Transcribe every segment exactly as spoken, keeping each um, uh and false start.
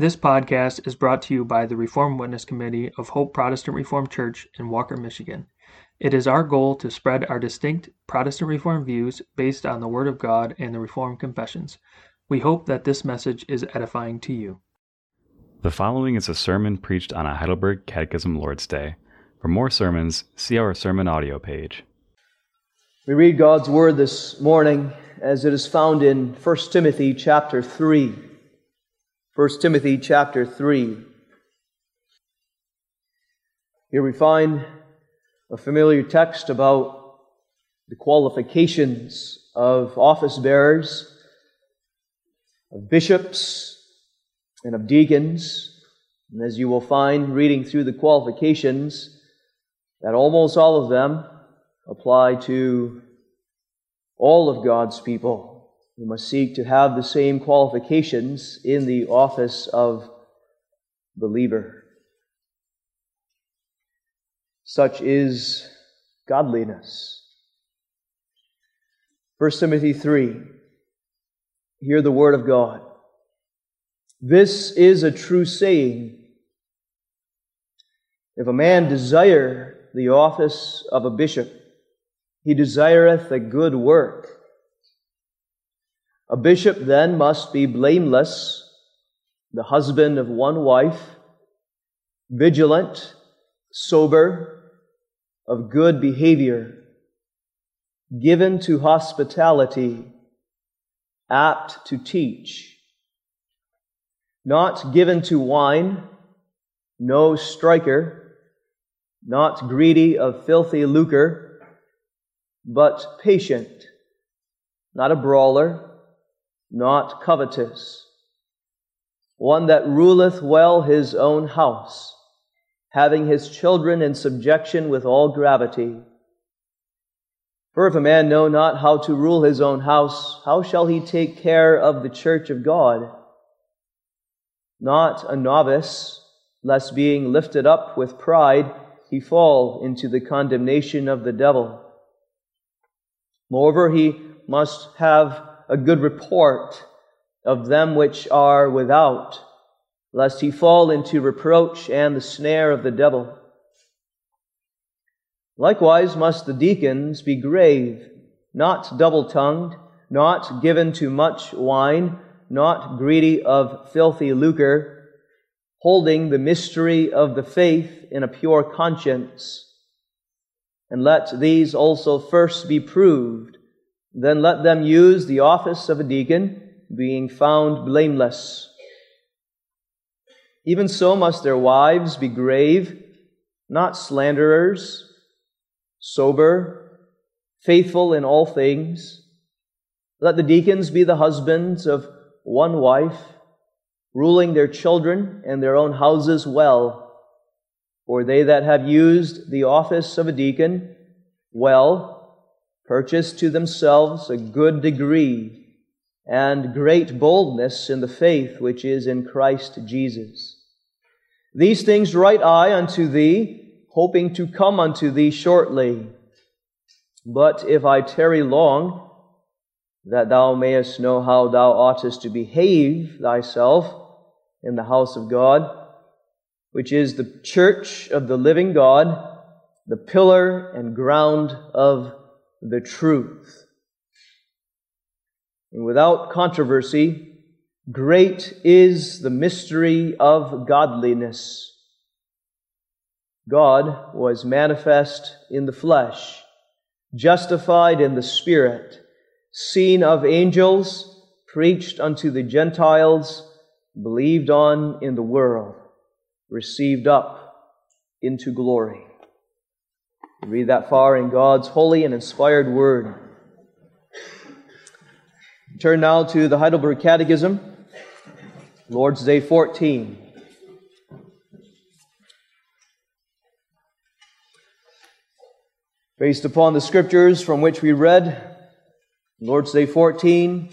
This podcast is brought to you by the Reform Witness Committee of Hope Protestant Reformed Church in Walker, Michigan. It is our goal to spread our distinct Protestant Reformed views based on the Word of God and the Reformed Confessions. We hope that this message is edifying to you. The following is a sermon preached on a Heidelberg Catechism Lord's Day. For more sermons, see our sermon audio page. We read God's Word this morning as it is found in First Timothy chapter three. First Timothy chapter three. Here we find a familiar text about the qualifications of office bearers, of bishops, and of deacons. And as you will find reading through the qualifications, that almost all of them apply to all of God's people. We must seek to have the same qualifications in the office of believer. Such is godliness. First Timothy three. Hear the word of God. This is a true saying. If a man desire the office of a bishop, he desireth a good work. A bishop then must be blameless, the husband of one wife, vigilant, sober, of good behavior, given to hospitality, apt to teach, not given to wine, no striker, not greedy of filthy lucre, but patient, not a brawler, not covetous, one that ruleth well his own house, having his children in subjection with all gravity. For if a man know not how to rule his own house, how shall he take care of the church of God? Not a novice, lest being lifted up with pride, he fall into the condemnation of the devil. Moreover, he must have a good report of them which are without, lest he fall into reproach and the snare of the devil. Likewise must the deacons be grave, not double-tongued, not given to much wine, not greedy of filthy lucre, holding the mystery of the faith in a pure conscience. And let these also first be proved, then let them use the office of a deacon, being found blameless. Even so must their wives be grave, not slanderers, sober, faithful in all things. Let the deacons be the husbands of one wife, ruling their children and their own houses well. For they that have used the office of a deacon well, purchase to themselves a good degree and great boldness in the faith which is in Christ Jesus. These things write I unto thee, hoping to come unto thee shortly. But if I tarry long, that thou mayest know how thou oughtest to behave thyself in the house of God, which is the church of the living God, the pillar and ground of the truth. And without controversy, great is the mystery of godliness. God was manifest in the flesh, justified in the Spirit, seen of angels, preached unto the Gentiles, believed on in the world, received up into glory. Read that far in God's holy and inspired word. Turn now to the Heidelberg Catechism, Lord's Day fourteen. Based upon the scriptures from which we read, Lord's Day fourteen,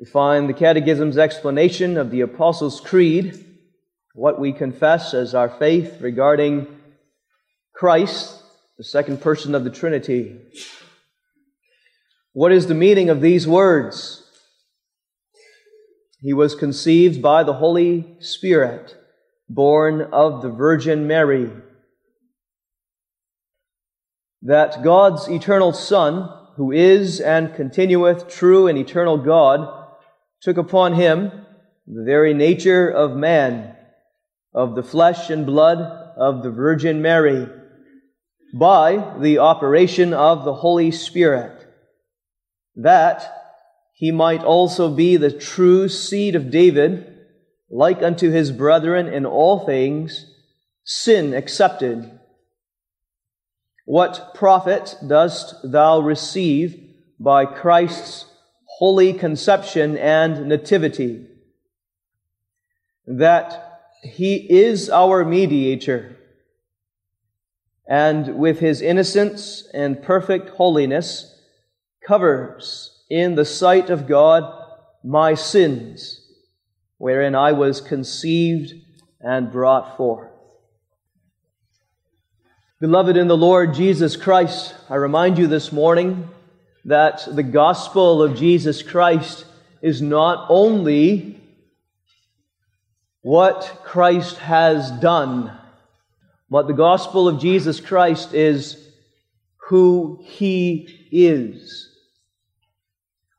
we find the Catechism's explanation of the Apostles' Creed, what we confess as our faith regarding Christ, the second person of the Trinity. What is the meaning of these words? He was conceived by the Holy Spirit, born of the Virgin Mary. That God's eternal Son, who is and continueth true and eternal God, took upon Him the very nature of man, of the flesh and blood of the Virgin Mary, by the operation of the Holy Spirit, that He might also be the true seed of David, like unto his brethren in all things, sin excepted. What profit dost thou receive by Christ's holy conception and nativity? That He is our mediator, and with His innocence and perfect holiness covers in the sight of God my sins, wherein I was conceived and brought forth. Beloved in the Lord Jesus Christ, I remind you this morning that the gospel of Jesus Christ is not only what Christ has done, but the gospel of Jesus Christ is who He is.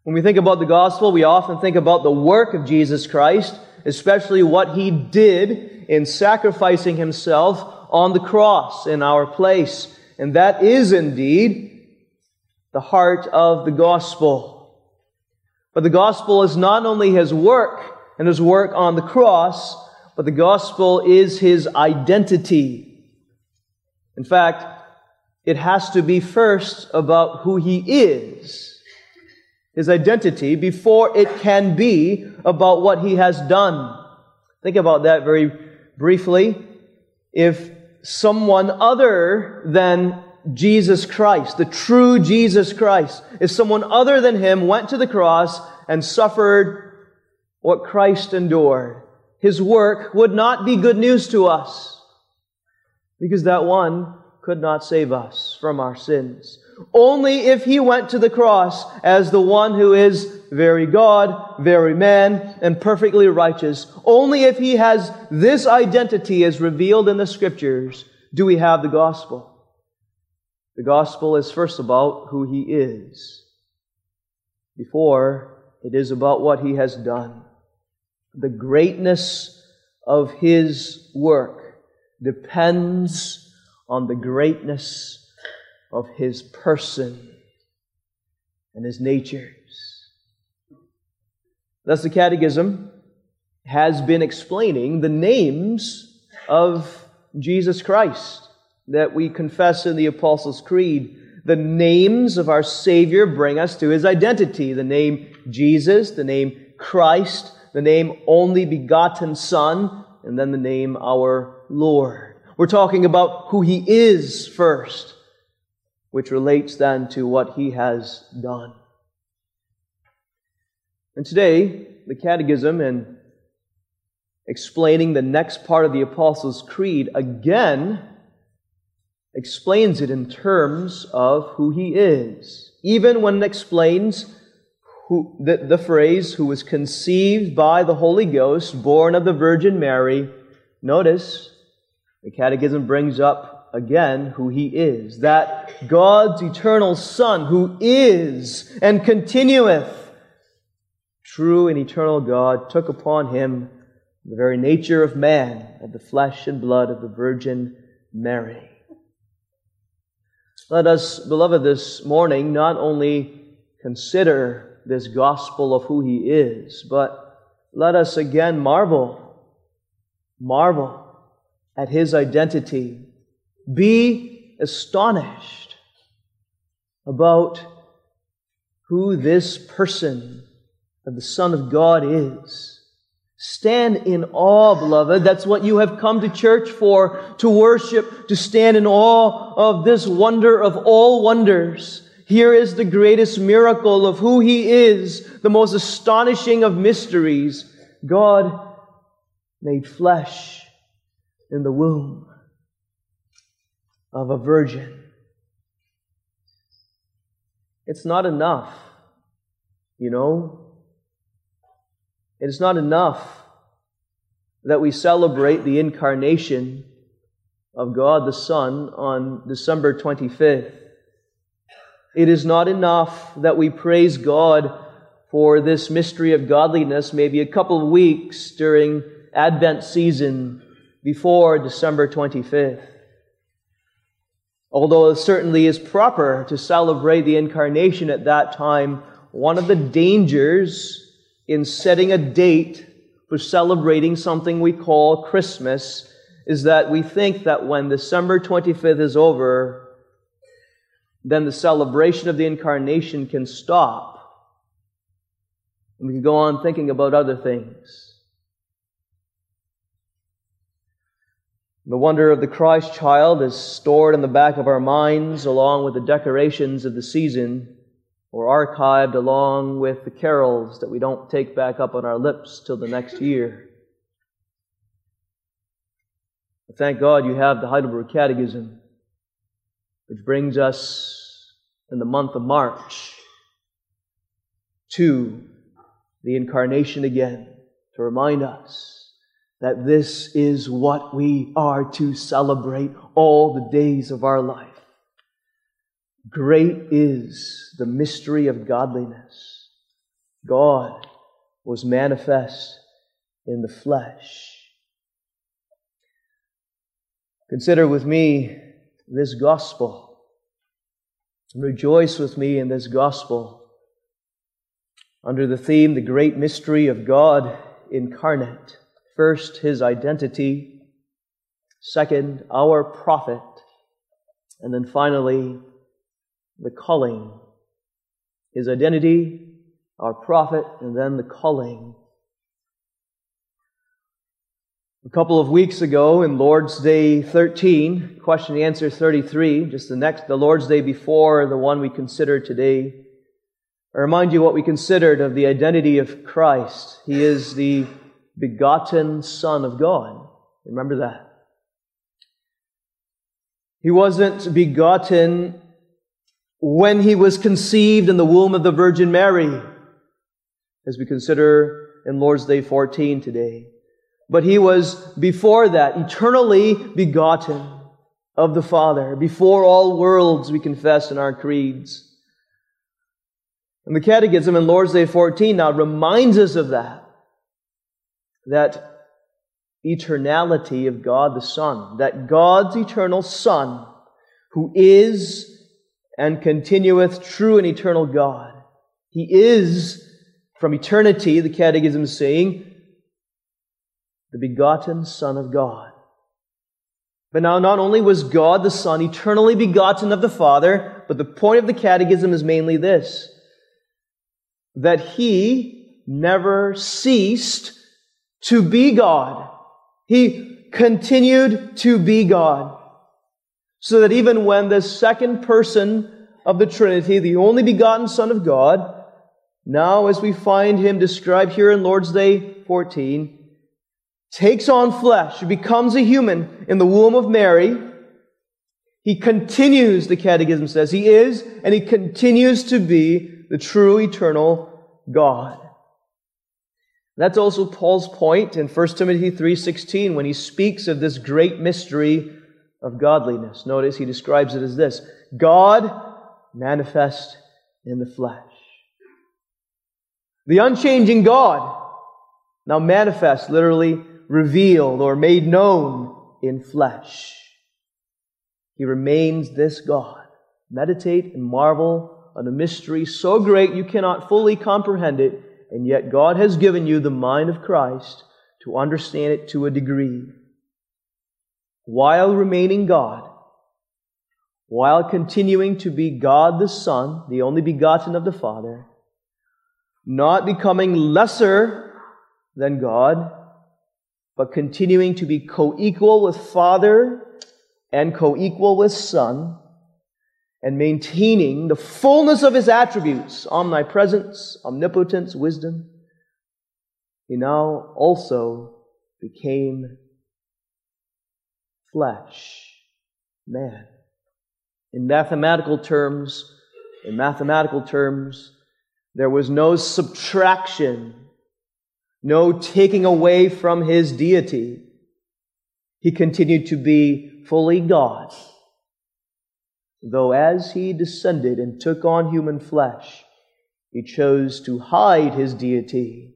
When we think about the gospel, we often think about the work of Jesus Christ, especially what He did in sacrificing Himself on the cross in our place. And that is indeed the heart of the gospel. But the gospel is not only His work and His work on the cross, but the gospel is His identity. In fact, it has to be first about who He is, His identity, before it can be about what He has done. Think about that very briefly. If someone other than Jesus Christ, the true Jesus Christ, if someone other than Him went to the cross and suffered what Christ endured, His work would not be good news to us, because that one could not save us from our sins. Only if He went to the cross as the one who is very God, very man, and perfectly righteous, only if He has this identity as revealed in the Scriptures, do we have the gospel. The gospel is first about who He is, before it is about what He has done. The greatness of His work depends on the greatness of His person and His natures. Thus the Catechism has been explaining the names of Jesus Christ that we confess in the Apostles' Creed. The names of our Savior bring us to His identity. The name Jesus, the name Christ, the name Only Begotten Son, and then the name Our Lord. We're talking about who He is first, which relates then to what He has done. And today, the Catechism, in explaining the next part of the Apostles' Creed, again explains it in terms of who He is. Even when it explains who, the, the phrase, who was conceived by the Holy Ghost, born of the Virgin Mary, notice the Catechism brings up again who He is, that God's eternal Son, who is and continueth true and eternal God, took upon Him the very nature of man, of the flesh and blood of the Virgin Mary. Let us, beloved, this morning not only consider this gospel of who He is, but let us again marvel, marvel at His identity. Be astonished about who this person of the Son of God is. Stand in awe, beloved. That's what you have come to church for, to worship, to stand in awe of this wonder of all wonders. Here is the greatest miracle of who He is, the most astonishing of mysteries. God made flesh in the womb of a virgin. It's not enough, you know, It is not enough that we celebrate the incarnation of God the Son on December twenty-fifth. It is not enough that we praise God for this mystery of godliness maybe a couple of weeks during Advent season before December twenty-fifth. Although it certainly is proper to celebrate the incarnation at that time, one of the dangers in setting a date for celebrating something we call Christmas is that we think that when December twenty-fifth is over, then the celebration of the incarnation can stop. And we can go on thinking about other things. The wonder of the Christ child is stored in the back of our minds along with the decorations of the season, or archived along with the carols that we don't take back up on our lips till the next year. But thank God you have the Heidelberg Catechism, which brings us, in the month of March, to the Incarnation again, to remind us that this is what we are to celebrate all the days of our life. Great is the mystery of godliness. God was manifest in the flesh. Consider with me this gospel. Rejoice with me in this gospel under the theme, the great mystery of God incarnate. First, His identity. Second, our prophet. And then finally, the calling. His identity, our prophet, and then the calling. A couple of weeks ago in Lord's Day thirteen, question and answer thirty-three, just the next, the Lord's Day before the one we consider today, I remind you what we considered of the identity of Christ. He is the begotten Son of God. Remember that. He wasn't begotten when He was conceived in the womb of the Virgin Mary, as we consider in Lord's Day fourteen today. But He was before that, eternally begotten of the Father, before all worlds, we confess in our creeds. And the Catechism in Lord's Day fourteen now reminds us of that, that eternality of God the Son, that God's eternal Son, who is and continueth true and eternal God. He is from eternity, the Catechism is saying, the begotten Son of God. But now, not only was God the Son eternally begotten of the Father, but the point of the Catechism is mainly this, that He never ceased to be God. He continued to be God. So that even when the second person of the Trinity, the only begotten Son of God, now as we find Him described here in Lord's Day fourteen, takes on flesh, becomes a human in the womb of Mary. He continues, the Catechism says, He is and He continues to be the true eternal God. That's also Paul's point in First Timothy three sixteen when he speaks of this great mystery of godliness. Notice he describes it as this, God manifest in the flesh. The unchanging God, now manifest, literally revealed or made known in flesh. He remains this God. Meditate and marvel on a mystery so great you cannot fully comprehend it, and yet God has given you the mind of Christ to understand it to a degree. While remaining God, while continuing to be God the Son, the only begotten of the Father, not becoming lesser than God, but continuing to be co-equal with Father and co-equal with Son, and maintaining the fullness of His attributes, omnipresence, omnipotence, wisdom, He now also became flesh, man. In mathematical terms, in mathematical terms, there was no subtraction no taking away from his deity. He continued to be fully God, though as he descended and took on human flesh, he chose to hide his deity,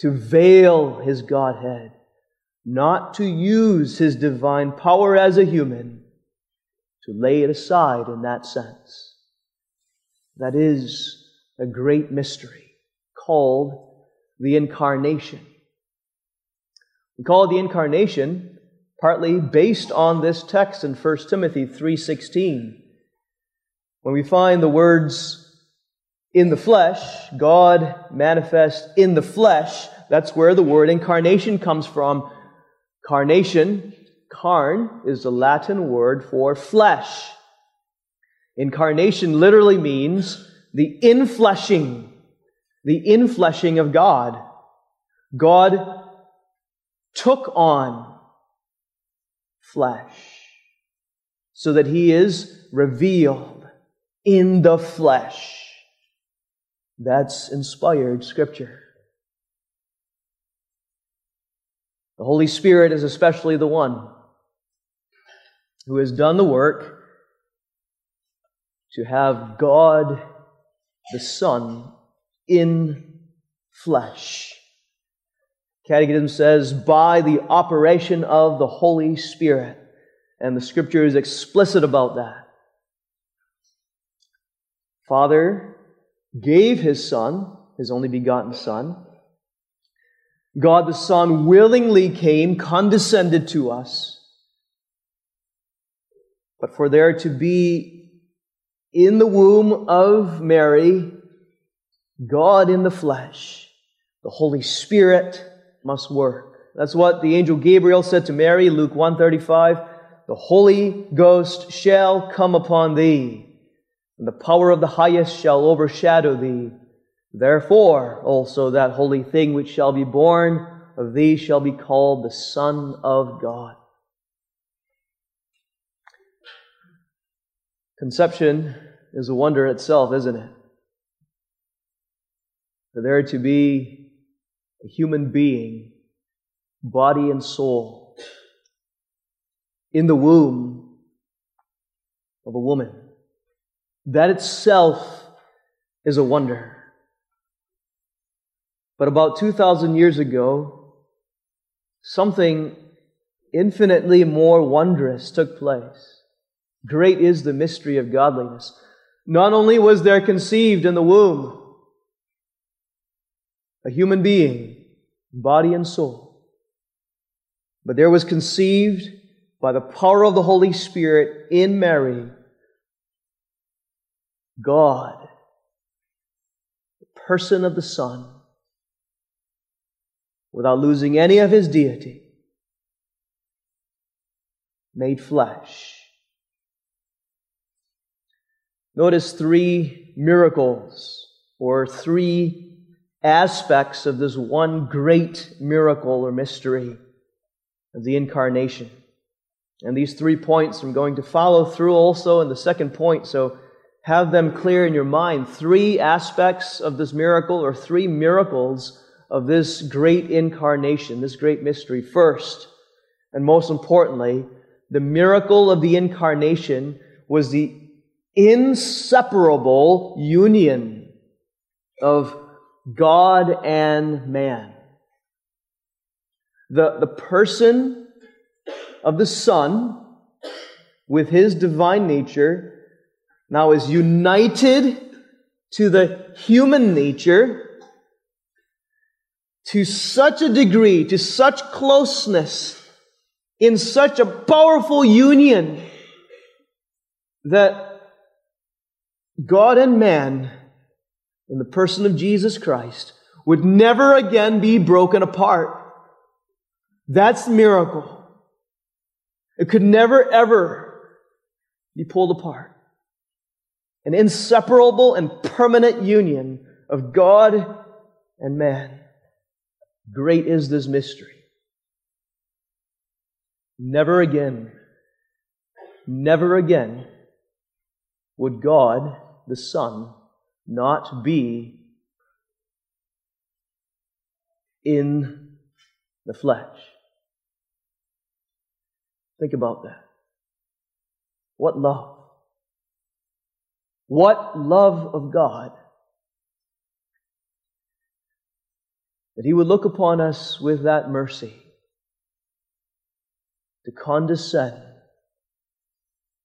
to veil his Godhead, not to use his divine power as a human, to lay it aside in that sense. That is a great mystery called the Incarnation. We call it the Incarnation partly based on this text in First Timothy three sixteen. When we find the words, in the flesh, God manifest in the flesh, that's where the word incarnation comes from. Carnation, carn, is the Latin word for flesh. Incarnation literally means the infleshing, the infleshing of God. God took on flesh so that he is revealed in the flesh. That's inspired Scripture. The Holy Spirit is especially the one who has done the work to have God the Son in flesh. Catechism says, by the operation of the Holy Spirit. And the Scripture is explicit about that. Father gave his Son, his only begotten Son. God the Son willingly came, condescended to us. But for there to be in the womb of Mary, God in the flesh, the Holy Spirit must work. That's what the angel Gabriel said to Mary, Luke one thirty-five, the Holy Ghost shall come upon thee, and the power of the highest shall overshadow thee. Therefore also that holy thing which shall be born of thee shall be called the Son of God. Conception is a wonder itself, isn't it? For there to be a human being, body and soul, in the womb of a woman. That itself is a wonder. But about two thousand years ago, something infinitely more wondrous took place. Great is the mystery of godliness. Not only was there conceived in the womb a human being, body and soul, but there was conceived by the power of the Holy Spirit in Mary, God, the person of the Son, without losing any of his deity, made flesh. Notice three miracles, or three aspects of this one great miracle or mystery of the Incarnation. And these three points I'm going to follow through also in the second point, so have them clear in your mind. Three aspects of this miracle, or three miracles of this great Incarnation, this great mystery. First, and most importantly, the miracle of the Incarnation was the inseparable union of God and man. The, the person of the Son with his divine nature now is united to the human nature to such a degree, to such closeness, in such a powerful union, that God and man, in the person of Jesus Christ, would never again be broken apart. That's the miracle. It could never, ever be pulled apart. An inseparable and permanent union of God and man. Great is this mystery. Never again, never again would God, the Son, not be in the flesh. Think about that. What love. What love of God. That He would look upon us with that mercy to condescend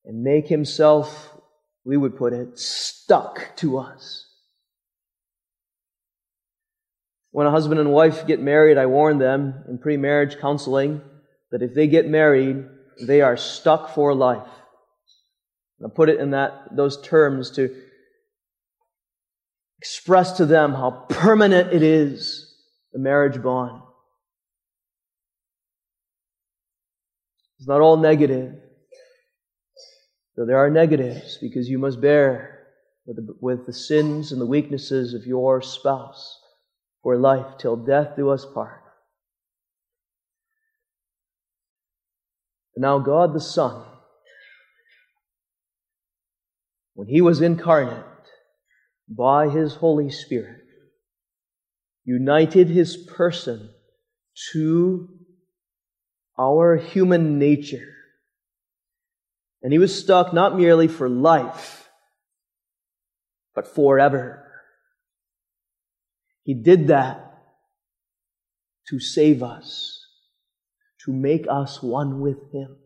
and make Himself, we would put it, stuck to us. When a husband and wife get married, I warn them in pre-marriage counseling that if they get married, they are stuck for life. And I put it in that those terms to express to them how permanent it is, the marriage bond. It's not all negative. Though there are negatives, because you must bear with the, with the sins and the weaknesses of your spouse for life, till death do us part. But now God the Son, when He was incarnate by His Holy Spirit, united His person to our human nature. And He was stuck not merely for life, but forever. He did that to save us, to make us one with Him.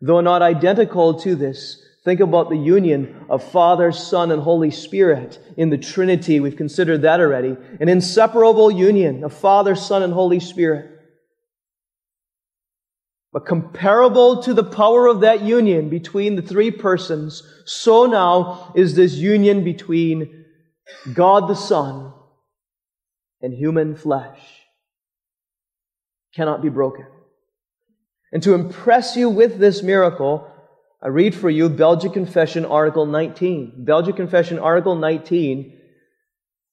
Though not identical to this, think about the union of Father, Son, and Holy Spirit in the Trinity. We've considered that already. An inseparable union of Father, Son, and Holy Spirit. But comparable to the power of that union between the three persons, so now is this union between God the Son and human flesh. Cannot be broken. And to impress you with this miracle, I read for you Belgic Confession, Article nineteen. Belgic Confession, Article nineteen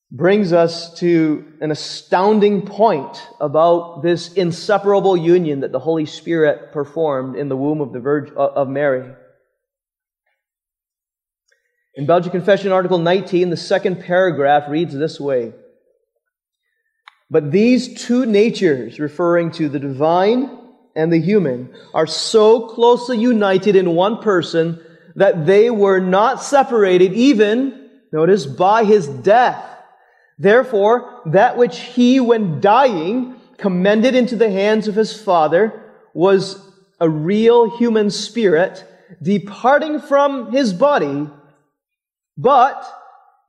brings us to an astounding point about this inseparable union that the Holy Spirit performed in the womb of the Virgin of Mary. In Belgic Confession, Article nineteen, the second paragraph reads this way: "But these two natures," referring to the divine and the human, "are so closely united in one person that they were not separated even," notice, "by His death. Therefore, that which He, when dying, commended into the hands of His Father was a real human spirit, departing from His body. But,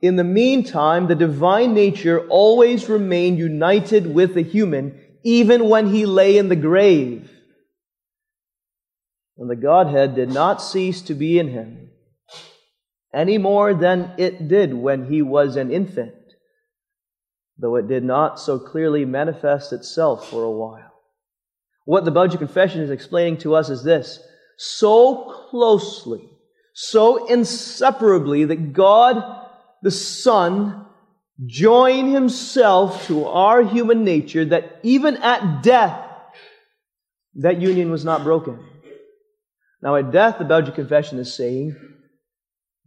in the meantime, the divine nature always remained united with the human, even when He lay in the grave. And the Godhead did not cease to be in Him, any more than it did when He was an infant, though it did not so clearly manifest itself for a while." What the Belgic Confession is explaining to us is this: so closely, so inseparably that God the Son joined Himself to our human nature that even at death, that union was not broken. Now at death, the Belgic Confession is saying,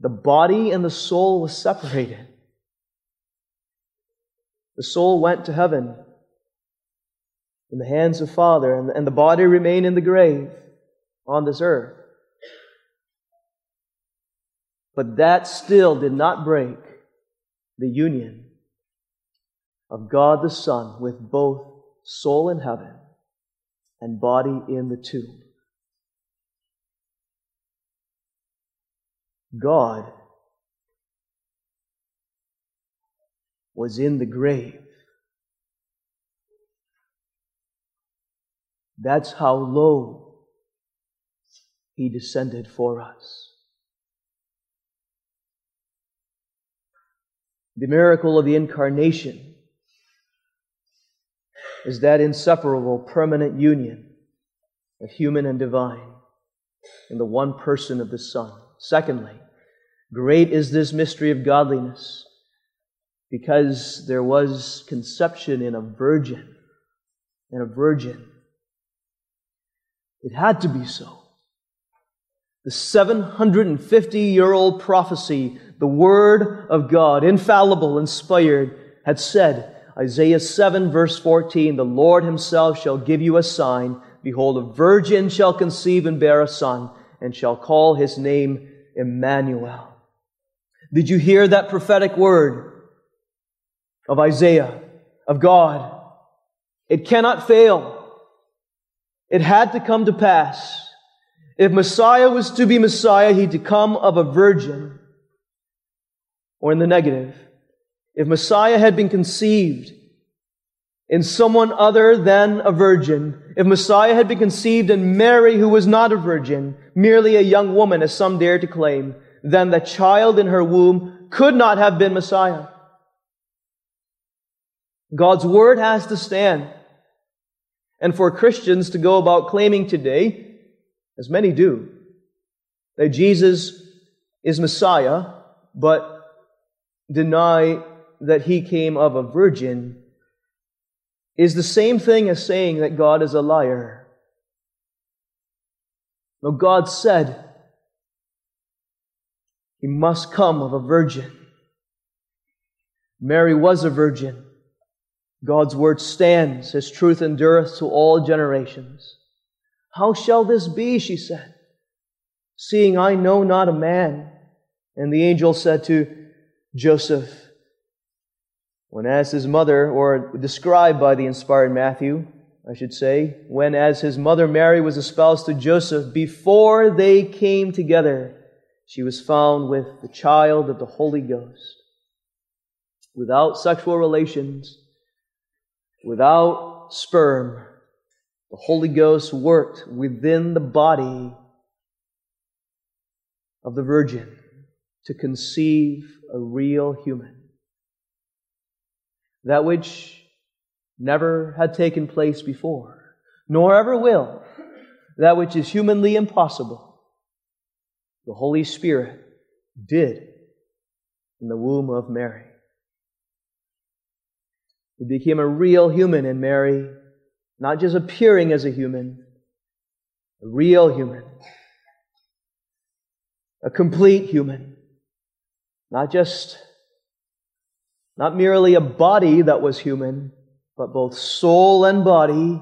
the body and the soul was separated. The soul went to heaven in the hands of Father, and, and the body remained in the grave on this earth. But that still did not break the union of God the Son with both soul in heaven and body in the tomb. God was in the grave. That's how low He descended for us. The miracle of the Incarnation is that inseparable, permanent union of human and divine in the one person of the Son. Secondly, great is this mystery of godliness, because there was conception in a virgin, in a virgin. It had to be so. The seven hundred fifty-year-old prophecy, the Word of God, infallible, inspired, had said, Isaiah seven verse fourteen, the Lord himself shall give you a sign. Behold, a virgin shall conceive and bear a son, and shall call his name Emmanuel. Did you hear that prophetic word of Isaiah, of God? It cannot fail. It had to come to pass. If Messiah was to be Messiah, he'd to come of a virgin. Or in the negative, if Messiah had been conceived in someone other than a virgin, if Messiah had been conceived in Mary, who was not a virgin, merely a young woman, as some dare to claim, then the child in her womb could not have been Messiah. God's word has to stand. And for Christians to go about claiming today, as many do, that Jesus is Messiah, but deny that he came of a virgin, is the same thing as saying that God is a liar. No, God said he must come of a virgin. Mary was a virgin. God's word stands. His truth endureth to all generations. How shall this be, she said, seeing I know not a man? And the angel said to Joseph, when as his mother, or described by the inspired Matthew, I should say, when as his mother Mary was espoused to Joseph, before they came together, she was found with the child of the Holy Ghost, without sexual relations, without sperm. The Holy Ghost worked within the body of the Virgin to conceive a real human. That which never had taken place before, nor ever will, that which is humanly impossible, the Holy Spirit did in the womb of Mary. He became a real human in Mary, not just appearing as a human, a real human, a complete human, not just, not merely a body that was human, but both soul and body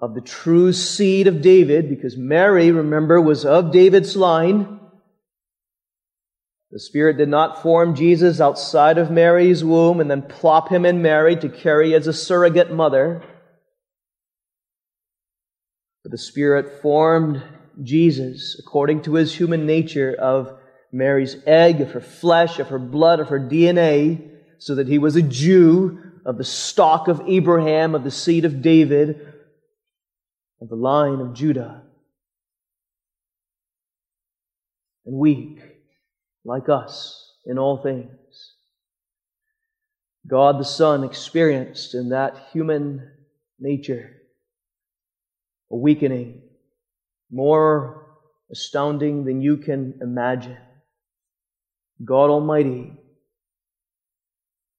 of the true seed of David, because Mary, remember, was of David's line. The Spirit did not form Jesus outside of Mary's womb and then plop him in Mary to carry as a surrogate mother. But the Spirit formed Jesus according to his human nature, of Mary's egg, of her flesh, of her blood, of her D N A, so that he was a Jew, of the stock of Abraham, of the seed of David, of the line of Judah. And weak, like us, in all things, God the Son experienced in that human nature a weakening more astounding than you can imagine. God Almighty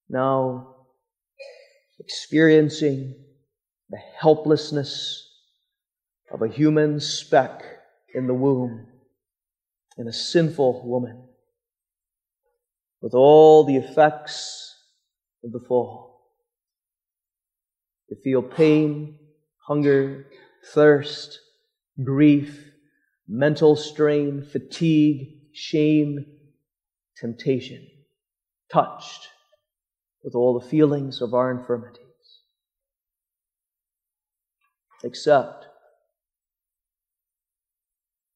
now experiencing the helplessness of a human speck in the womb, in a sinful woman, with all the effects of the fall, to feel pain, hunger, thirst, grief, mental strain, fatigue, shame, temptation, touched with all the feelings of our infirmities. Except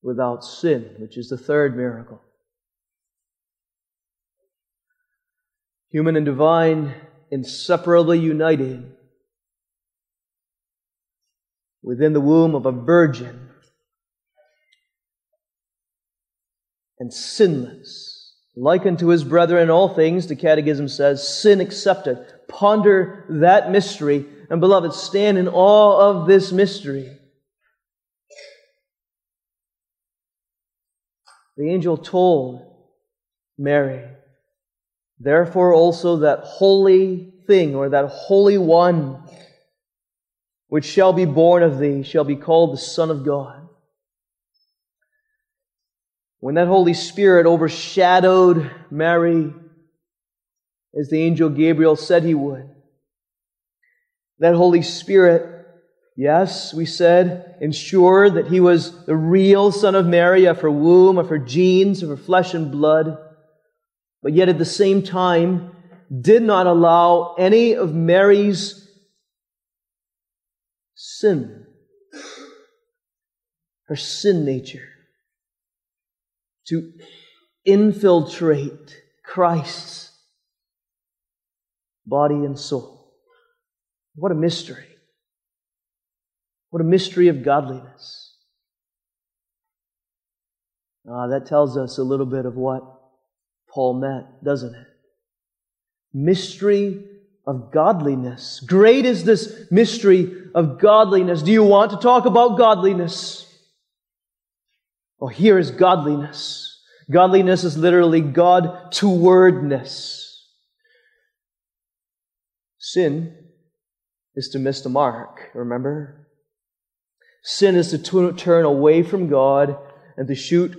without sin, which is the third miracle. Human and divine, inseparably united within the womb of a virgin, and sinless, like unto his brethren in all things, the Catechism says, sin accepted. Ponder that mystery, and beloved, stand in awe of this mystery. The angel told Mary, therefore also that holy thing, or that holy one, which shall be born of thee, shall be called the Son of God. When that Holy Spirit overshadowed Mary, as the angel Gabriel said he would, that Holy Spirit, yes, we said, ensured that he was the real Son of Mary, of her womb, of her genes, of her flesh and blood, but yet at the same time did not allow any of Mary's sin, her sin nature, to infiltrate Christ's body and soul. What a mystery. What a mystery of godliness. Ah, that tells us a little bit of what Paul meant, doesn't it? Mystery of godliness. Great is this mystery of godliness. Do you want to talk about godliness? Well, here is godliness. Godliness is literally God-to-wordness. Sin is to miss the mark, remember? Sin is to turn away from God and to shoot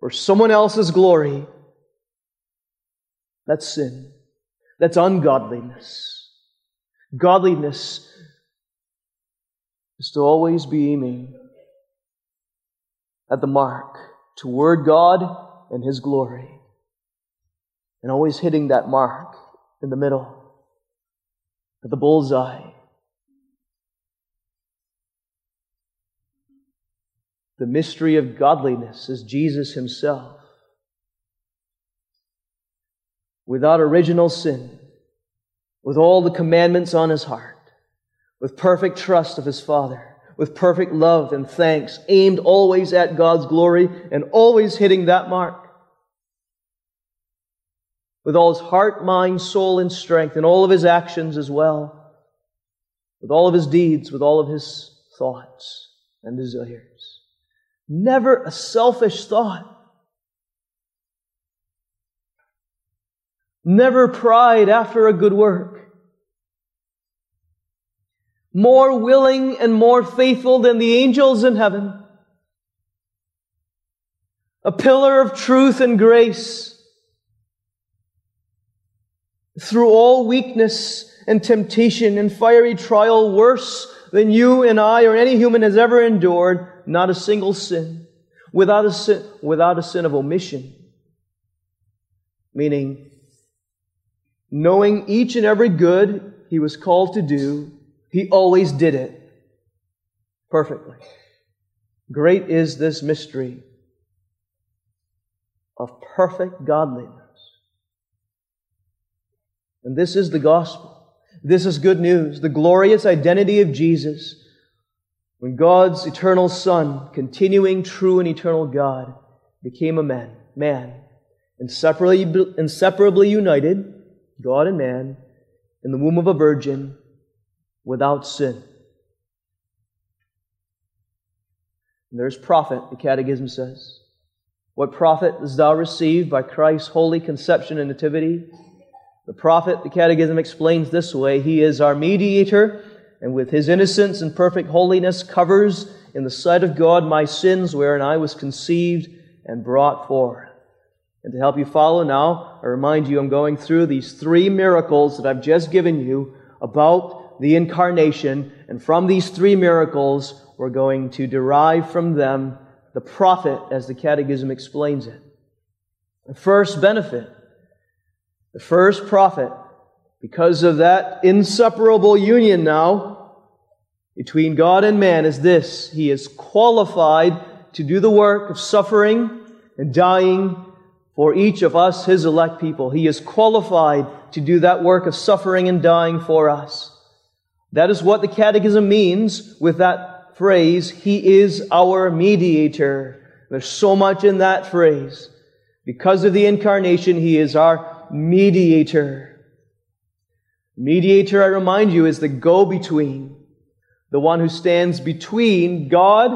for someone else's glory. That's sin. That's ungodliness. Godliness is to always be aiming at the mark, toward God and His glory, and always hitting that mark in the middle, at the bullseye. The mystery of godliness is Jesus Himself. Without original sin, with all the commandments on His heart, with perfect trust of His Father, with perfect love and thanks, aimed always at God's glory and always hitting that mark. With all His heart, mind, soul, and strength, and all of His actions as well, with all of His deeds, with all of His thoughts and desires. Never a selfish thought. Never pride after a good work. More willing and more faithful than the angels in heaven. A pillar of truth and grace. Through all weakness and temptation and fiery trial, worse than you and I or any human has ever endured, not a single sin. Without a sin, without a sin of omission. Meaning, knowing each and every good He was called to do, He always did it perfectly. Great is this mystery of perfect godliness. And this is the gospel. This is good news. The glorious identity of Jesus, when God's eternal Son, continuing true and eternal God, became a man, man, inseparably, inseparably united, God and man, in the womb of a virgin, without sin. And there's profit, the Catechism says. What profit dost thou receive by Christ's holy conception and nativity? The prophet, the Catechism explains this way: He is our mediator, and with His innocence and perfect holiness covers in the sight of God my sins wherein I was conceived and brought forth. And to help you follow now, I remind you I'm going through these three miracles that I've just given you about the Incarnation. And from these three miracles, we're going to derive from them the profit, as the Catechism explains it. The first benefit, the first profit, because of that inseparable union now between God and man, is this: He is qualified to do the work of suffering and dying for each of us, His elect people. He is qualified to do that work of suffering and dying for us. That is what the Catechism means with that phrase, He is our mediator. There's so much in that phrase. Because of the Incarnation, He is our mediator. Mediator, I remind you, is the go-between, the one who stands between God,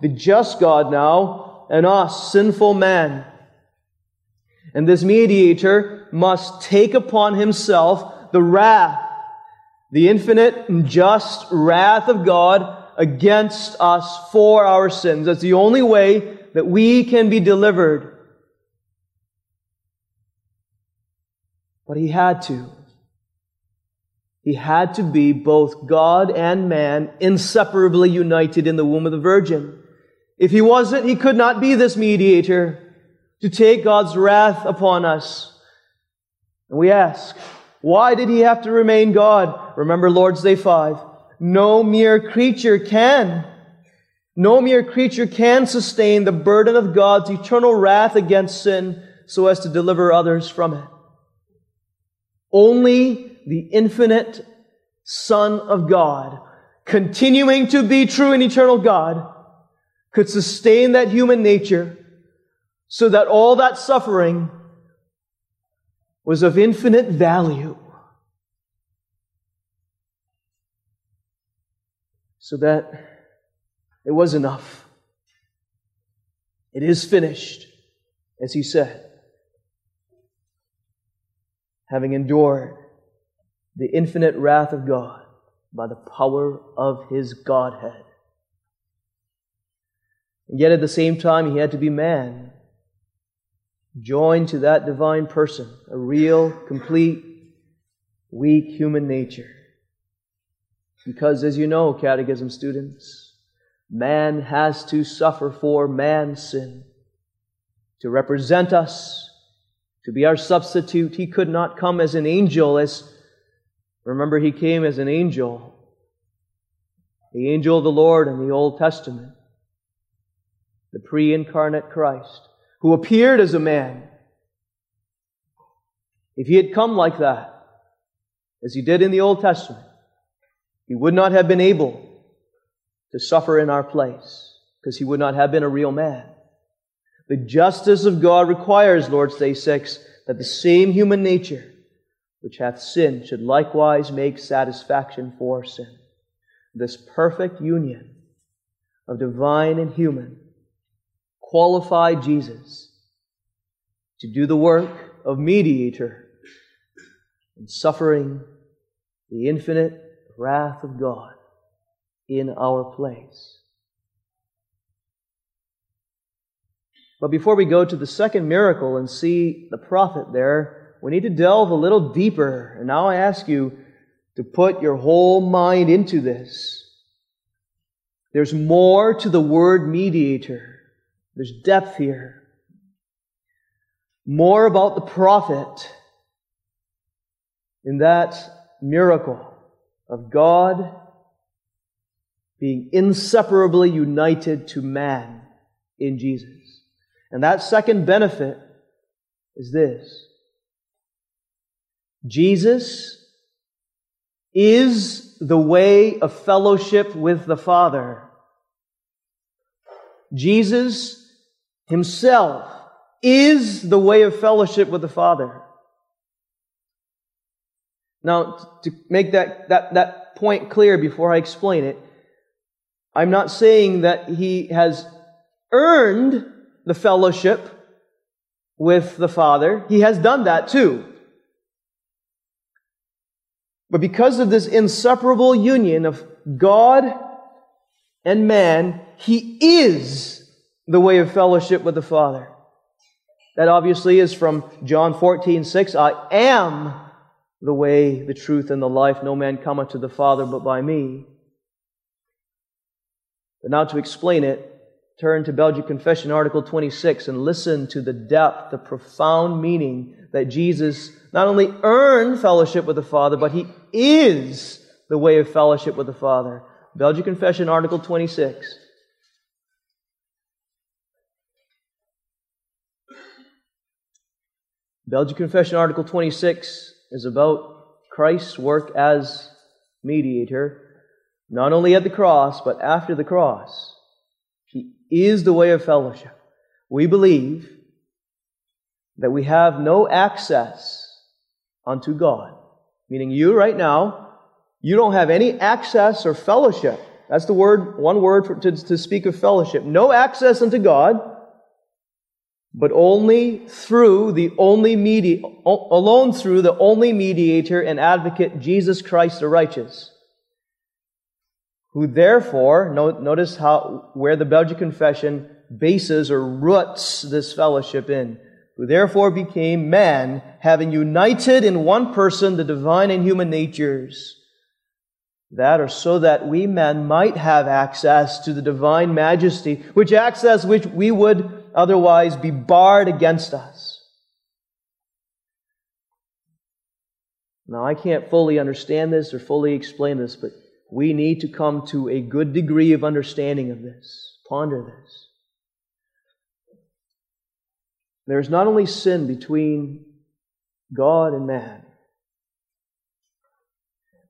the just God now, and us, sinful man. And this mediator must take upon himself the wrath, the infinite and just wrath of God against us for our sins. That's the only way that we can be delivered. But he had to. He had to be both God and man, inseparably united in the womb of the Virgin. If he wasn't, he could not be this mediator to take God's wrath upon us. And we ask, why did he have to remain God? Remember Lord's Day five. No mere creature can. No mere creature can sustain the burden of God's eternal wrath against sin so as to deliver others from it. Only the infinite Son of God, continuing to be true and eternal God, could sustain that human nature so that all that suffering was of infinite value. So that it was enough. It is finished, as he said. Having endured the infinite wrath of God by the power of his Godhead. And yet at the same time, he had to be man, joined to that divine person, a real, complete, weak human nature. Because as you know, catechism students, man has to suffer for man's sin, to represent us, to be our substitute. He could not come as an angel. As remember, he came as an angel, the angel of the Lord in the Old Testament, the pre-incarnate Christ, who appeared as a man. If he had come like that, as he did in the Old Testament, he would not have been able to suffer in our place, because he would not have been a real man. The justice of God requires, Lord's Day six, that the same human nature which hath sinned should likewise make satisfaction for sin. This perfect union of divine and human qualified Jesus to do the work of mediator in suffering the infinite wrath of God in our place. But before we go to the second miracle and see the prophet there, we need to delve a little deeper. And now I ask you to put your whole mind into this. There's more to the word mediator. There's depth here. More about the prophet in that miracle of God being inseparably united to man in Jesus. And that second benefit is this. Jesus is the way of fellowship with the Father. Jesus himself is the way of fellowship with the Father. Now, to make that, that, that point clear before I explain it, I'm not saying that he has earned the fellowship with the Father. He has done that too. But because of this inseparable union of God and man, he is the way of fellowship with the Father. That obviously is from John fourteen six. I am the way, the truth, and the life. No man cometh to the Father but by me. But now to explain it, turn to Belgic Confession, Article twenty-six, and listen to the depth, the profound meaning that Jesus not only earned fellowship with the Father, but he is the way of fellowship with the Father. Belgic Confession, Article twenty-six. Belgic Confession, Article twenty-six is about Christ's work as mediator, not only at the cross, but after the cross. He is the way of fellowship. We believe that we have no access unto God. Meaning you right now, you don't have any access or fellowship. That's the word, one word for, to, to speak of fellowship. No access unto God, but only through the only medi- alone through the only mediator and advocate, Jesus Christ the righteous. Who therefore, notice how where the Belgic Confession bases or roots this fellowship in, who therefore became man, having united in one person the divine and human natures, that or so that we men might have access to the divine majesty, which access which we would otherwise be barred against us. Now, I can't fully understand this or fully explain this, but we need to come to a good degree of understanding of this. Ponder this. There is not only sin between God and man,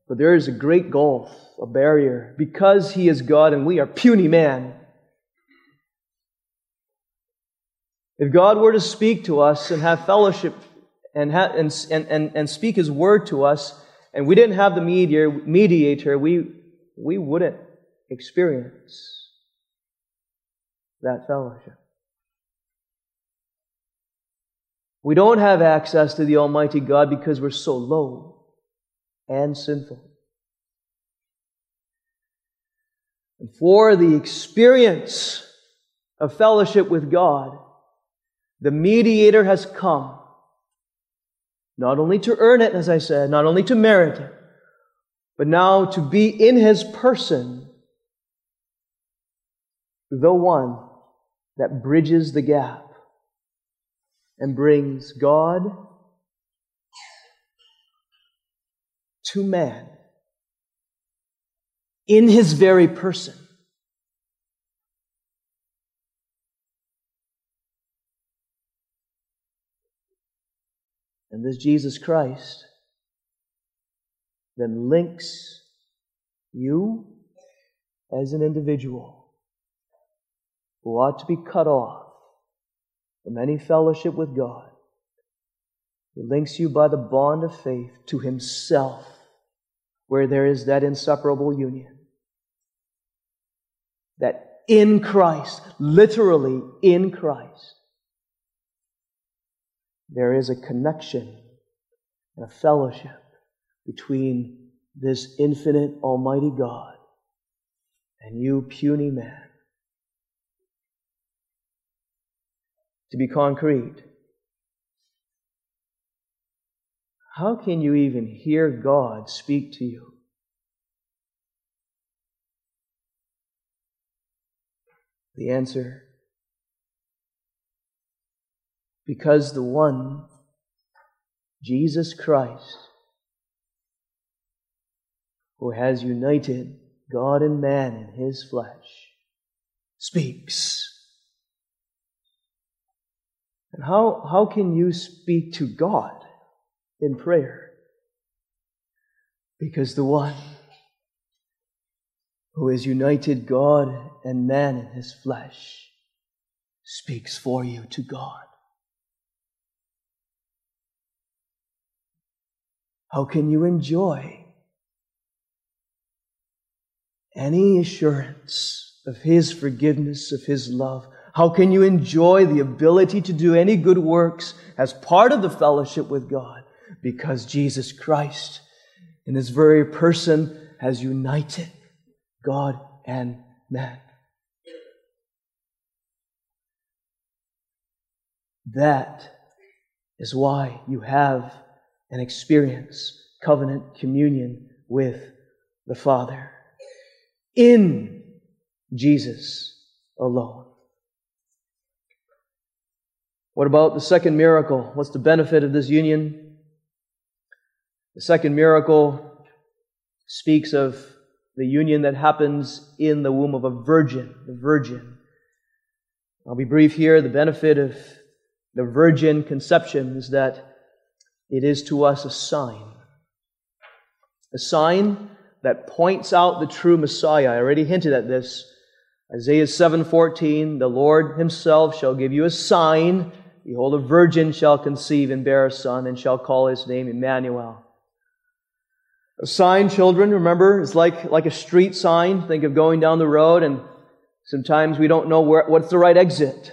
but there is a great gulf, a barrier, because He is God and we are puny man. If God were to speak to us and have fellowship and ha- and, and and speak His Word to us, and we didn't have the mediator, we, we wouldn't experience that fellowship. We don't have access to the Almighty God because we're so low and sinful. And for the experience of fellowship with God, the mediator has come. Not only to earn it, as I said, not only to merit it, but now to be in His person, the one that bridges the gap and brings God to man in His very person. And this Jesus Christ then links you as an individual who ought to be cut off from any fellowship with God. He links you by the bond of faith to Himself, where there is that inseparable union. That in Christ, literally in Christ, there is a connection and a fellowship between this infinite Almighty God and you, puny man. To be concrete, how can you even hear God speak to you? The answer: because the one, Jesus Christ, who has united God and man in His flesh, speaks. And how, how can you speak to God in prayer? Because the one who has united God and man in His flesh speaks for you to God. How can you enjoy any assurance of His forgiveness, of His love? How can you enjoy the ability to do any good works as part of the fellowship with God? Because Jesus Christ, in His very person, has united God and man. That is why you have and experience covenant communion with the Father in Jesus alone. What about the second miracle? What's the benefit of this union? The second miracle speaks of the union that happens in the womb of a virgin, the virgin. I'll be brief here. The benefit of the virgin conception is that it is to us a sign. A sign that points out the true Messiah. I already hinted at this. Isaiah seven fourteen, the Lord Himself shall give you a sign. Behold, a virgin shall conceive and bear a son, and shall call His name Emmanuel. A sign, children, remember, is like, like a street sign. Think of going down the road, and sometimes we don't know where, what's the right exit.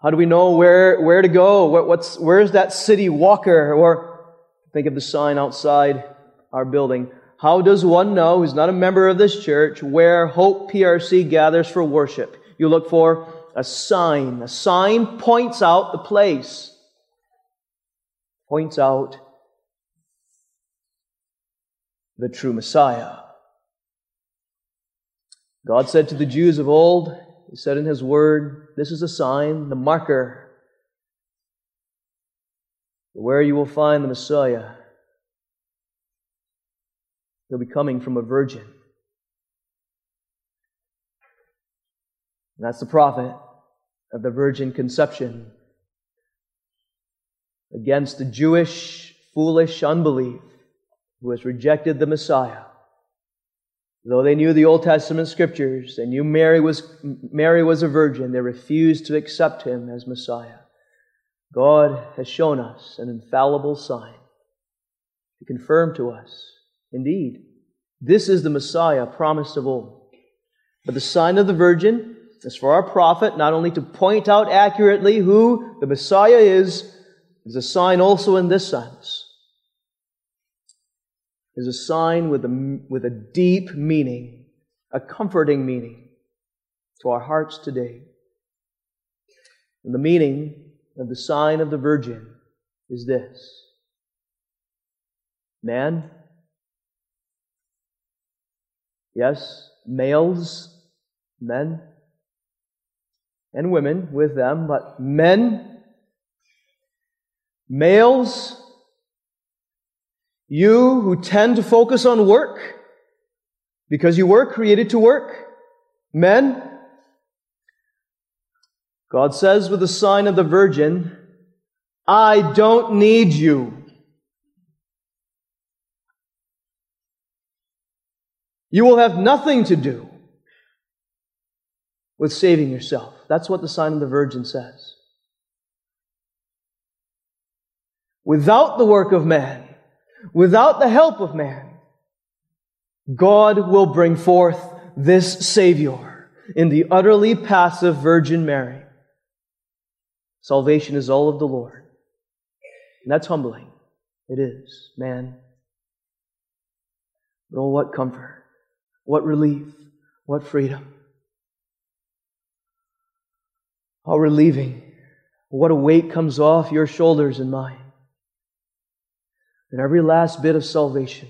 How do we know where, where to go? What, what's, where's that city, Walker? Or think of the sign outside our building. How does one know, who's not a member of this church, where Hope P R C gathers for worship? you look for a sign. A sign points out the place. Points out the true Messiah. God said to the Jews of old, He said in His Word, this is a sign, the marker, where you will find the Messiah. He'll be coming from a virgin. And that's the prophet of the virgin conception against the Jewish foolish unbelief who has rejected the Messiah. Though they knew the Old Testament Scriptures, they knew Mary was, Mary was a virgin, they refused to accept Him as Messiah. God has shown us an infallible sign to confirm to us, indeed, this is the Messiah promised of old. But the sign of the Virgin is for our prophet not only to point out accurately who the Messiah is, is a sign also in this sense. Is a sign with a, with a deep meaning, a comforting meaning to our hearts today. And the meaning of the sign of the Virgin is this. Man, yes, males, men, and women with them, but men, males, you who tend to focus on work, because you were created to work, men, God says with the sign of the Virgin, I don't need you. You will have nothing to do with saving yourself. That's what the sign of the Virgin says. Without the work of man, without the help of man, God will bring forth this Savior in the utterly passive Virgin Mary. Salvation is all of the Lord. And that's humbling. It is, man. But oh, what comfort, what relief, what freedom. How relieving. What a weight comes off your shoulders and mine. And every last bit of salvation,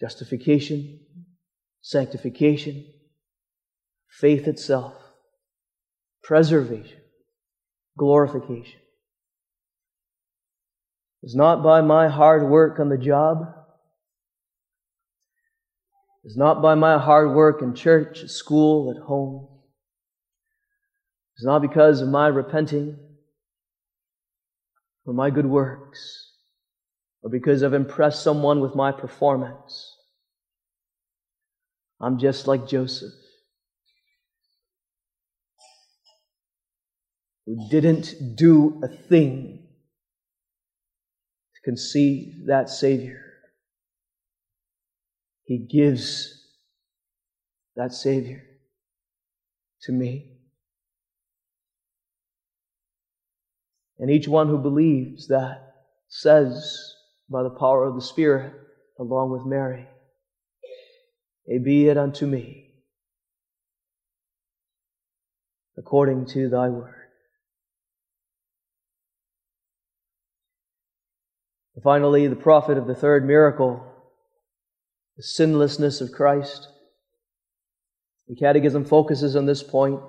justification, sanctification, faith itself, preservation, glorification. It's not by my hard work on the job. It's not by my hard work in church, at school, at home. It's not because of my repenting or my good works or because I've impressed someone with my performance. I'm just like Joseph, who didn't do a thing to conceive that Savior. He gives that Savior to me. And each one who believes that says, by the power of the Spirit, along with Mary, be it unto me, according to thy word. Finally, the prophet of the third miracle, the sinlessness of Christ. The Catechism focuses on this point.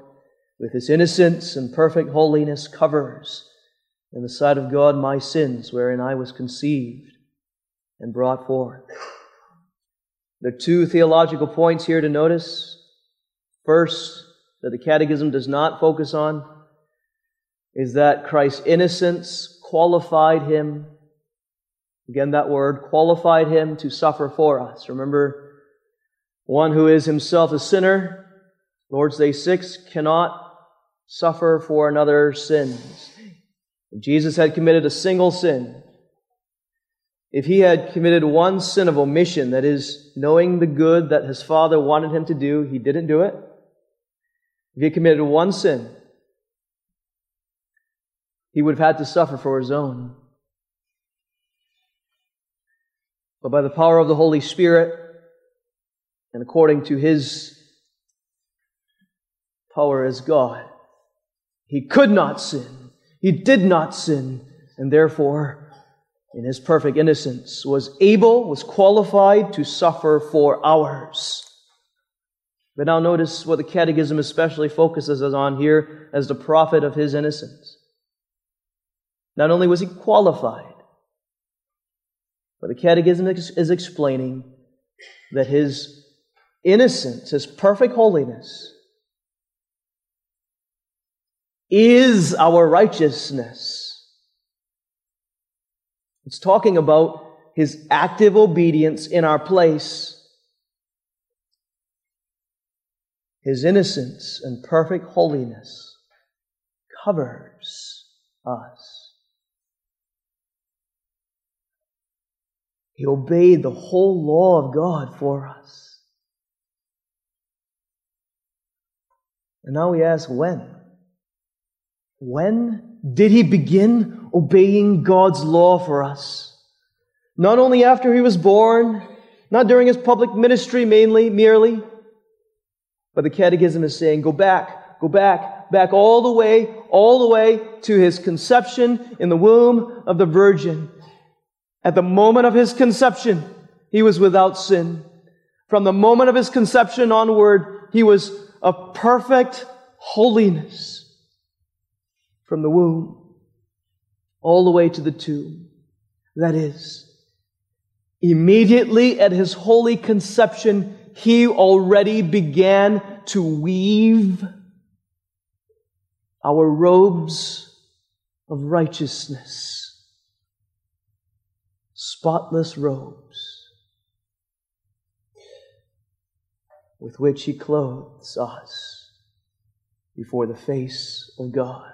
With His innocence and perfect holiness covers, in the sight of God, my sins, wherein I was conceived and brought forth. There are two theological points here to notice. First, that the Catechism does not focus on, is that Christ's innocence qualified Him. Again, that word, qualified Him to suffer for us. Remember, one who is himself a sinner, Lord's Day six, cannot suffer for another's sins. If Jesus had committed a single sin, if He had committed one sin of omission, that is, knowing the good that His Father wanted Him to do, He didn't do it. If He had committed one sin, He would have had to suffer for His own. But by the power of the Holy Spirit, and according to His power is God. He could not sin. He did not sin. And therefore, in his perfect innocence, was able, was qualified to suffer for ours. But now notice what the Catechism especially focuses on here as the profit of his innocence. Not only was he qualified, but the Catechism is explaining that his innocence, his perfect holiness, is our righteousness. It's talking about his active obedience in our place. His innocence and perfect holiness covers us. He obeyed the whole law of God for us. And now we ask, when? When did he begin obeying God's law for us? Not only after he was born, not during his public ministry mainly, merely, but the Catechism is saying, go back, go back, back all the way, all the way to his conception in the womb of the Virgin. At the moment of his conception, he was without sin. From the moment of his conception onward, he was of perfect holiness. From the womb, all the way to the tomb. That is, immediately at his holy conception, he already began to weave our robes of righteousness, spotless robes with which he clothes us before the face of God.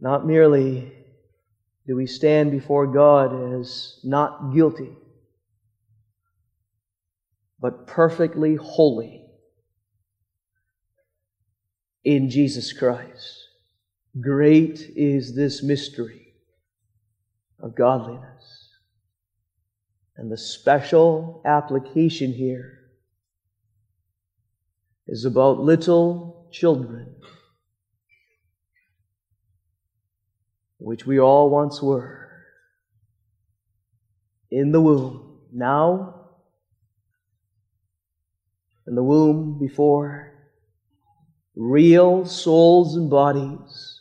Not merely do we stand before God as not guilty, but perfectly holy in Jesus Christ. Great is this mystery of godliness. And the special application here is about little children, which we all once were, in the womb, now, in the womb before, real souls and bodies,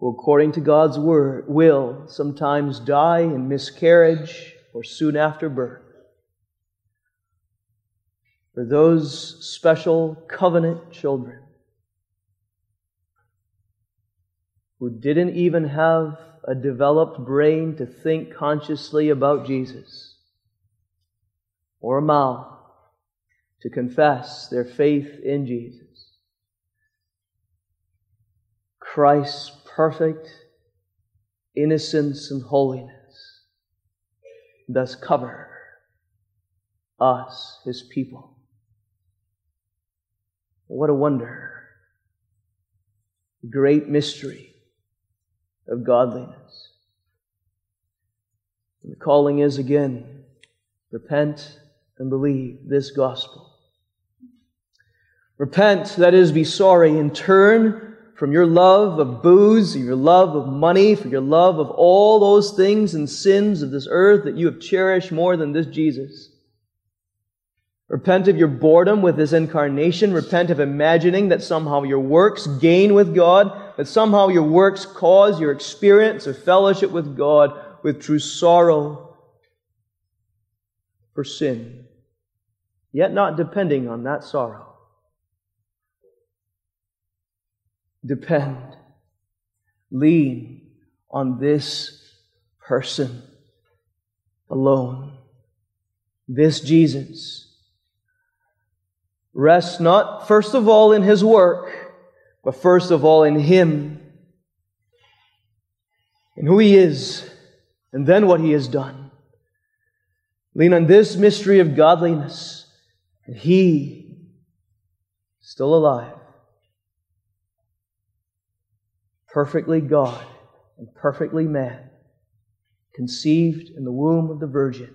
who according to God's word will sometimes die in miscarriage or soon after birth. For those special covenant children, who didn't even have a developed brain to think consciously about Jesus, or a mouth to confess their faith in Jesus, Christ's perfect innocence and holiness thus cover us, His people. What a wonder! Great mystery of godliness. And the calling is again, repent and believe this gospel. Repent, that is, be sorry and turn from your love of booze, your love of money, for your love of all those things and sins of this earth that you have cherished more than this Jesus. Repent of your boredom with this incarnation. Repent of imagining that somehow your works gain with God, that somehow your works cause your experience of fellowship with God with true sorrow for sin, yet not depending on that sorrow. Depend, lean on this person alone, this Jesus. Rest not first of all in His work, but first of all in Him and who He is, and then what He has done. Lean on this mystery of godliness, and He is still alive, perfectly God and perfectly man, conceived in the womb of the Virgin,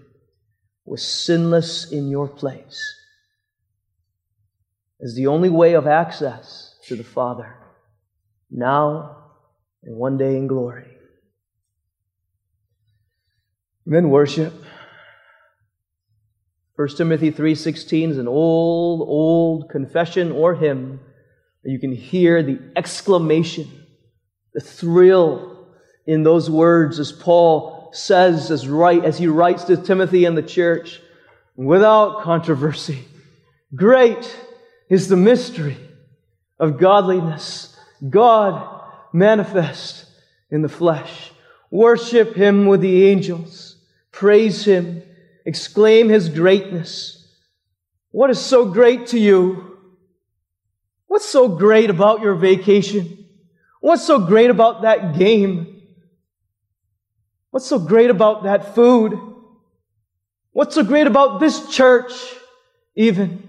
was sinless in your place as the only way of access to the Father, now and one day in glory. And then worship. First Timothy three sixteen is an old, old confession or hymn. You can hear the exclamation, the thrill in those words as Paul says, as, right, as he writes to Timothy and the church, without controversy, great is the mystery of godliness. God manifest in the flesh. Worship Him with the angels. Praise Him. Exclaim His greatness. What is so great to you? What's so great about your vacation? What's so great about that game? What's so great about that food? What's so great about this church, even?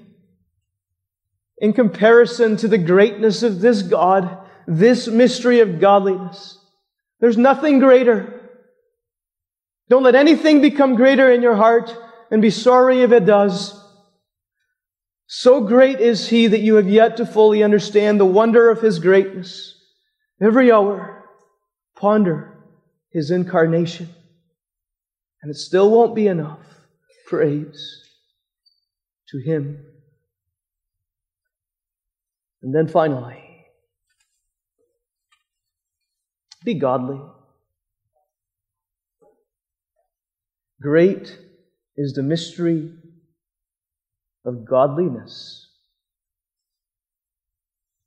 In comparison to the greatness of this God, this mystery of godliness, there's nothing greater. Don't let anything become greater in your heart and be sorry if it does. So great is He that you have yet to fully understand the wonder of His greatness. Every hour, ponder His incarnation. And it still won't be enough. Praise to Him. And then finally, be godly. Great is the mystery of godliness.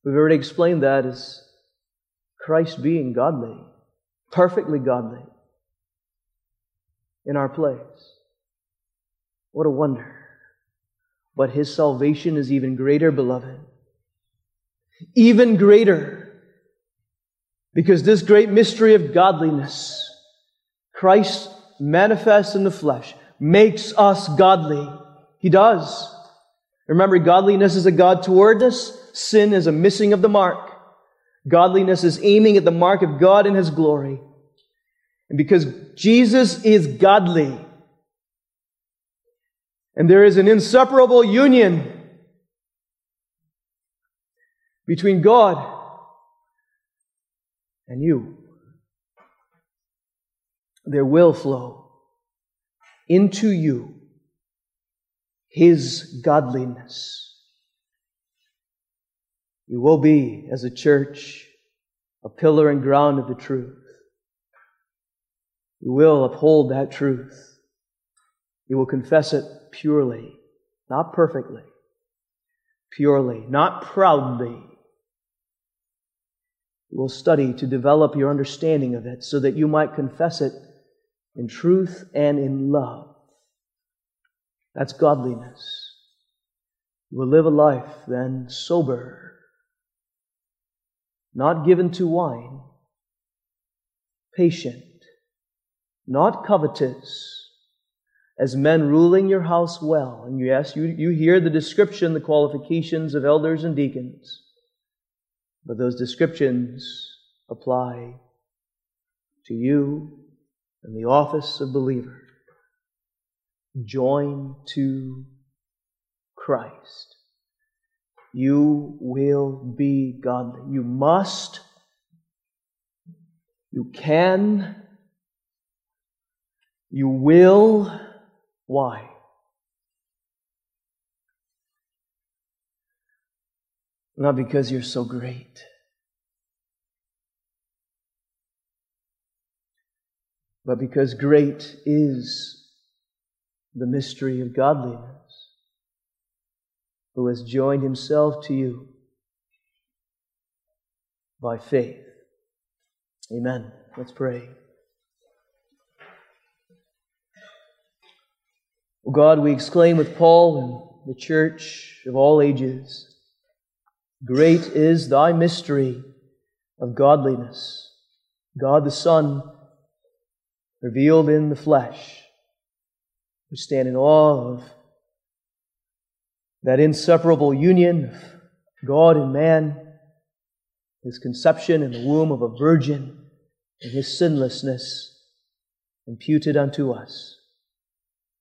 We've already explained that as Christ being godly, perfectly godly, in our place. What a wonder. But His salvation is even greater, beloved. Even greater. Because this great mystery of godliness, Christ manifest in the flesh, makes us godly. He does. Remember, godliness is a God towardness. Sin is a missing of the mark. Godliness is aiming at the mark of God in His glory. And because Jesus is godly, and there is an inseparable union between God and you, there will flow into you His godliness. You will be, as a church, a pillar and ground of the truth. You will uphold that truth. You will confess it purely, not perfectly, purely, not proudly. You will study to develop your understanding of it so that you might confess it in truth and in love. That's godliness. You will live a life, then, sober, not given to wine, patient, not covetous, as men ruling your house well. And yes, you, you hear the description, the qualifications of elders and deacons, but those descriptions apply to you and the office of believer. Join to Christ. You will be godly. You must, you can, you will. Why? Not because you're so great. But because great is the mystery of godliness, who has joined Himself to you by faith. Amen. Let's pray. O God, we exclaim with Paul and the church of all ages, great is Thy mystery of godliness. God the Son, revealed in the flesh. We stand in awe of that inseparable union of God and man, His conception in the womb of a virgin, and His sinlessness imputed unto us.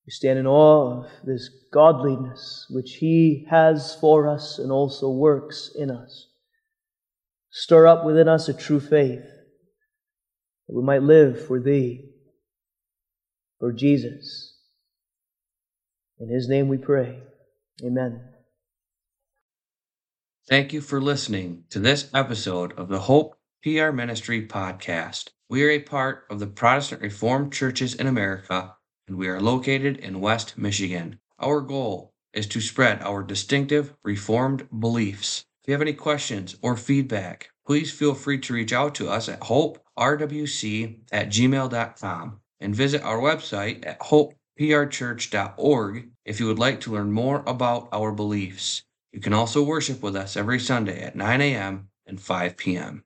We stand in awe of this godliness which He has for us and also works in us. Stir up within us a true faith, that we might live for Thee, for Jesus. In His name we pray. Amen. Thank you for listening to this episode of the Hope P R Ministry Podcast. We are a part of the Protestant Reformed Churches in America, and we are located in West Michigan. Our goal is to spread our distinctive Reformed beliefs. If you have any questions or feedback, please feel free to reach out to us at hope r w c at gmail dot com and visit our website at hope p r church dot org if you would like to learn more about our beliefs. You can also worship with us every Sunday at nine a m and five p m